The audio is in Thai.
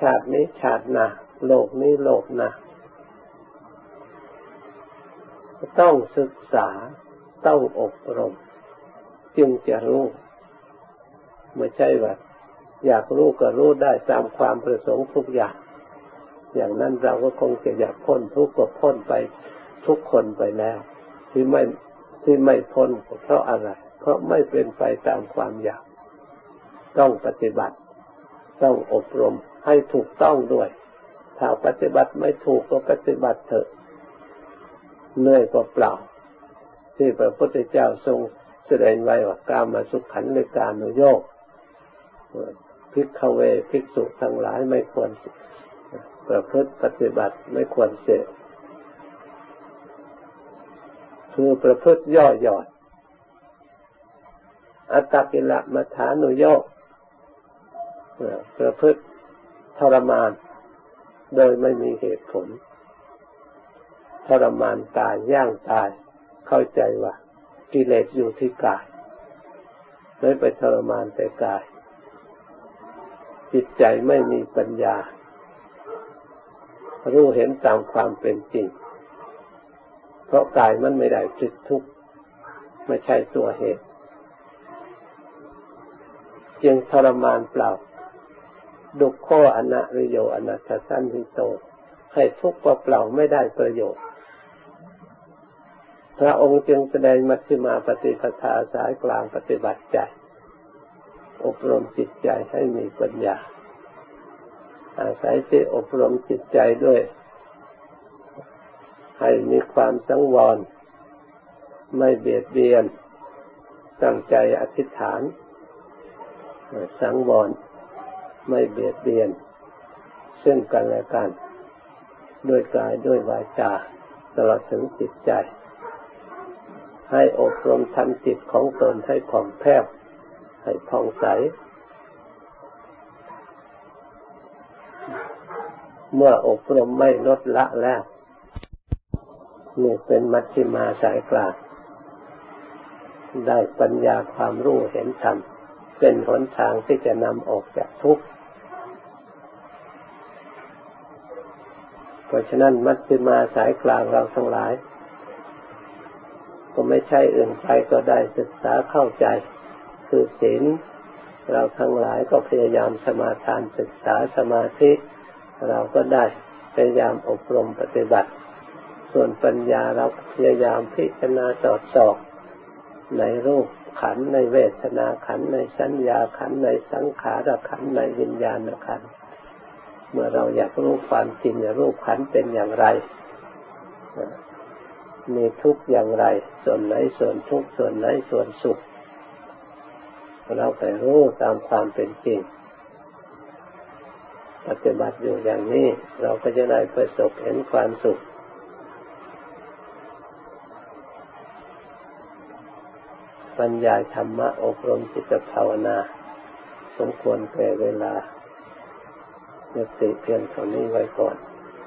ชาตินี้ชาติหน้าโลกนี้โลกหน้าต้องศึกษาต้องอบรมจึงจะรู้ไม่ใช่ว่าอยากรู้ก็รู้ได้ตามความประสงค์ทุกอย่างอย่างนั้นเราก็คงจะอยากพ้นทุกข์ก็พ้นไปทุกคนไปแล้วที่ไม่พ้นเพราะอะไรเพราะไม่เป็นไปตามความอยากต้องปฏิบัติต้องอบรมให้ถูกต้องด้วยถ้าปฏิบัติไม่ถูกก็ปฏิบัติเถอะเหนื่อยก็เปล่าที่พระพุทธเจ้าทรงแสดงไว้ว่ากามาสุขันในการโนโยกภิกขเวภิกษุทั้งหลายไม่ควรประพฤติปฏิบัติไม่ควรเสพคือประพฤติย่อหย่อนอัตตกิลมัฏฐานุโยคประพฤติทรมานโดยไม่มีเหตุผลทรมานกายย่างกายเข้าใจว่ากิเลสอยู่ที่กายเลยไปทรมานแต่กายจิตใจไม่มีปัญญารู้เห็นตามความเป็นจริงเพราะกายมันไม่ได้จุดทุกข์ไม่ใช่ตัวเหตุจึงทรมานเปล่าดุข้ออนะริโยอนัตสันทิโตให้ทุกข์เปล่าไม่ได้ประโยชน์พระองค์จึงแสดงมัชฌิมาปฏิปทาสายกลางปฏิบัติใจอบรมจิตใจให้มีปัญญาอาศัยที่อบรมจิตใจด้วยให้มีความสังวรไม่เบียดเบียนตั้งใจอธิษฐานสังวรไม่เบียดเบียนซึ่งกันและกันด้วยกายด้วยวาจาตลอดถึงจิตใจให้อบรมทำจิตของตนให้ผ่องแผ้วให้ผ่องใสเมื่ออบรมไม่ลดละแล้วนี่เป็นมัชฌิมาสายกลางได้ปัญญาความรู้เห็นธรรมเป็นหนทางที่จะนำออกจากทุกข์เพราะฉะนั้นมัชฌิมาสายกลางเราทั้งหลายก็ไม่ใช่อื่นใครก็ได้ศึกษาเข้าใจคือศีลเราทั้งหลายก็พยายามสมาทานศึกษาสมาธิเราก็ได้พยายามอบรมปฏิบัติส่วนปัญญาเราพยายามพิจารณาสอดส่องในรูปขันธ์ในเวทนาขันธ์ในสัญญาขันธ์ในสังขารขันธ์ในวิญญาณขันธ์เมื่อเราอยากรู้ความจริงในรูปขันธ์เป็นอย่างไรมีทุกข์อย่างไรส่วนไหนส่วนทุกข์ส่วนไหนส่วนสุขเราไปรู้ตามความเป็นจริงปฏิบัติอยู่อย่างนี้เราก็จะได้ประสบเห็นความสุขปัญญาธรรมะอบรมจิตภาวนาสมควรแก่เวลาเมื่อเพียงเท่านี้ไว้ก่อน